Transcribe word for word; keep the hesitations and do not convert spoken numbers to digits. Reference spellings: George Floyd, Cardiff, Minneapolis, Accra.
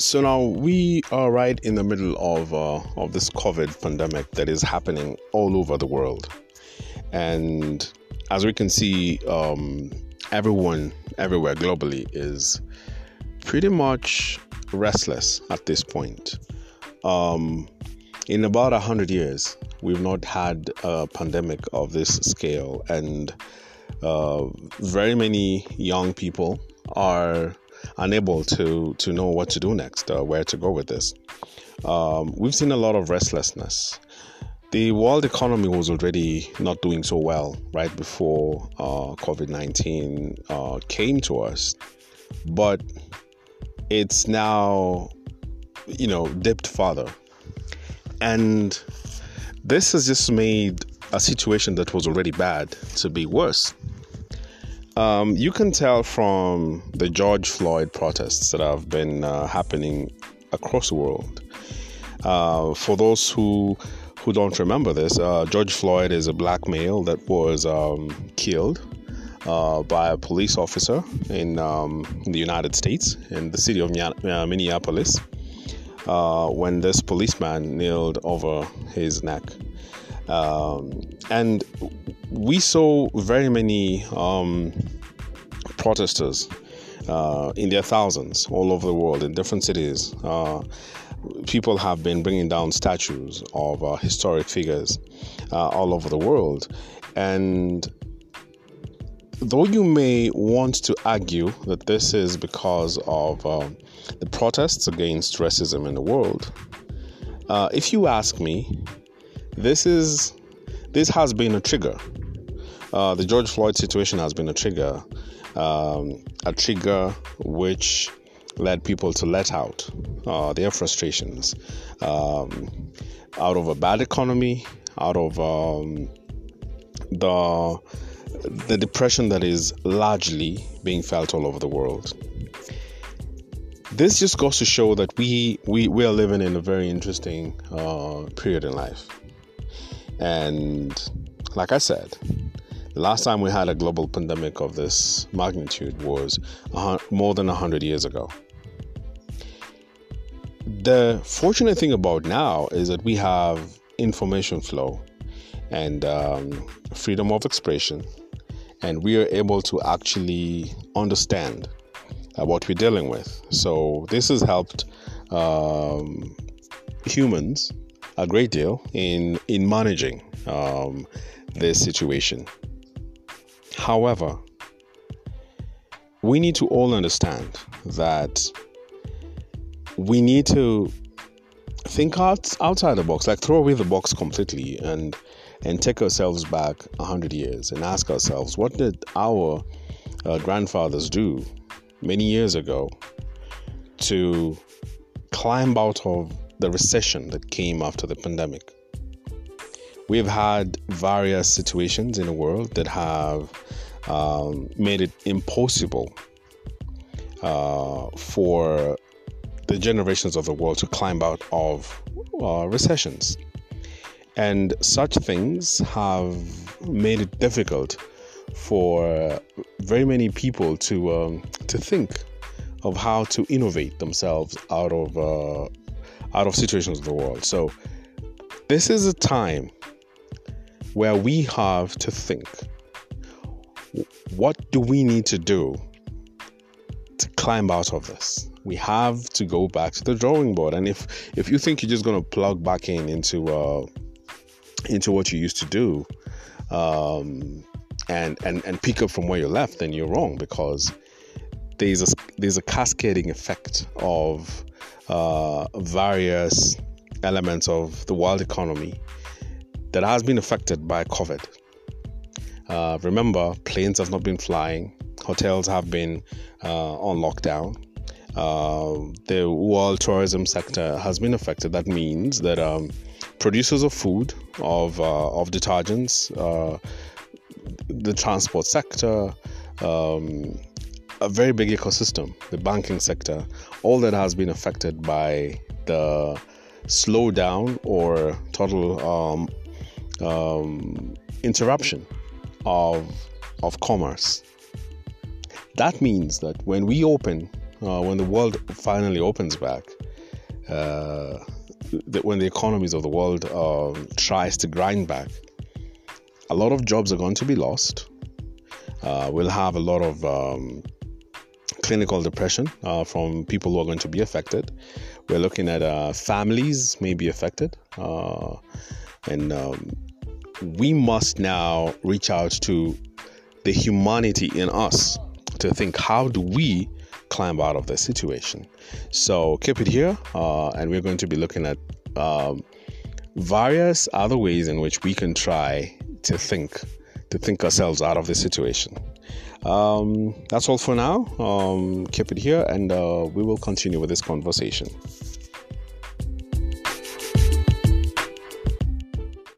So now we are right in the middle of uh, of this COVID pandemic that is happening all over the world. And as we can see, um, everyone everywhere globally is pretty much restless at this point. Um, in about one hundred years, we've not had a pandemic of this scale. And uh, very many young people are unable to to know what to do next, uh, where to go with this. Um, we've seen a lot of restlessness. The world economy was already not doing so well right before uh, COVID nineteen uh, came to us, but it's now, you know, dipped further. And this has just made a situation that was already bad to be worse. Um, you can tell from the George Floyd protests that have been uh, happening across the world. Uh, for those who who don't remember this, uh, George Floyd is a black male that was um, killed uh, by a police officer in, um, in the United States, in the city of Minneapolis, uh, when this policeman kneeled over his neck. Um, and we saw very many um, protesters uh, in their thousands all over the world in different cities. Uh, people have been bringing down statues of uh, historic figures uh, all over the world. And though you may want to argue that this is because of uh, the protests against racism in the world, uh, if you ask me, This is, this has been a trigger. Uh, the George Floyd situation has been a trigger, um, a trigger which led people to let out uh, their frustrations, um, out of a bad economy, out of um, the the depression that is largely being felt all over the world. This just goes to show that we we, we are living in a very interesting uh, period in life. And like I said, the last time we had a global pandemic of this magnitude was more than one hundred years ago. The fortunate thing about now is that we have information flow and um, freedom of expression, and we are able to actually understand uh, what we're dealing with. So this has helped um, humans a great deal in in managing um, this situation. However, we need to all understand that we need to think out, outside the box, like throw away the box completely and and take ourselves back one hundred years and ask ourselves, what did our uh, grandfathers do many years ago to climb out of the recession that came after the pandemic? We've had various situations in the world that have um, made it impossible uh, for the generations of the world to climb out of uh, recessions. And such things have made it difficult for very many people to, um, to think of how to innovate themselves out of uh, out of situations of the world. So this is a time where we have to think, what do we need to do to climb out of this? We have to go back to the drawing board. And if, if you think you're just going to plug back in into, uh, into what you used to do, um, and, and, and pick up from where you left, then you're wrong, because there's a, there's a cascading effect of Uh, various elements of the world economy that has been affected by COVID. Uh, remember, planes have not been flying. Hotels have been uh, on lockdown. Uh, the world tourism sector has been affected. That means that um, producers of food, of uh, of detergents, uh, the transport sector, um, a very big ecosystem, the banking sector, all that has been affected by the slowdown or total um, um, interruption of of commerce. That means that when we open uh, when the world finally opens back, uh, th- when the economies of the world uh, tries to grind back, a lot of jobs are going to be lost. Uh, we'll have a lot of um, clinical depression uh, from people who are going to be affected. We're looking at uh, families may be affected. Uh, and um, we must now reach out to the humanity in us to think, how do we climb out of this situation? So keep it here. Uh, and we're going to be looking at um, various other ways in which we can try to think to think ourselves out of this situation. Um, that's all for now. Um, keep it here, and uh, we will continue with this conversation.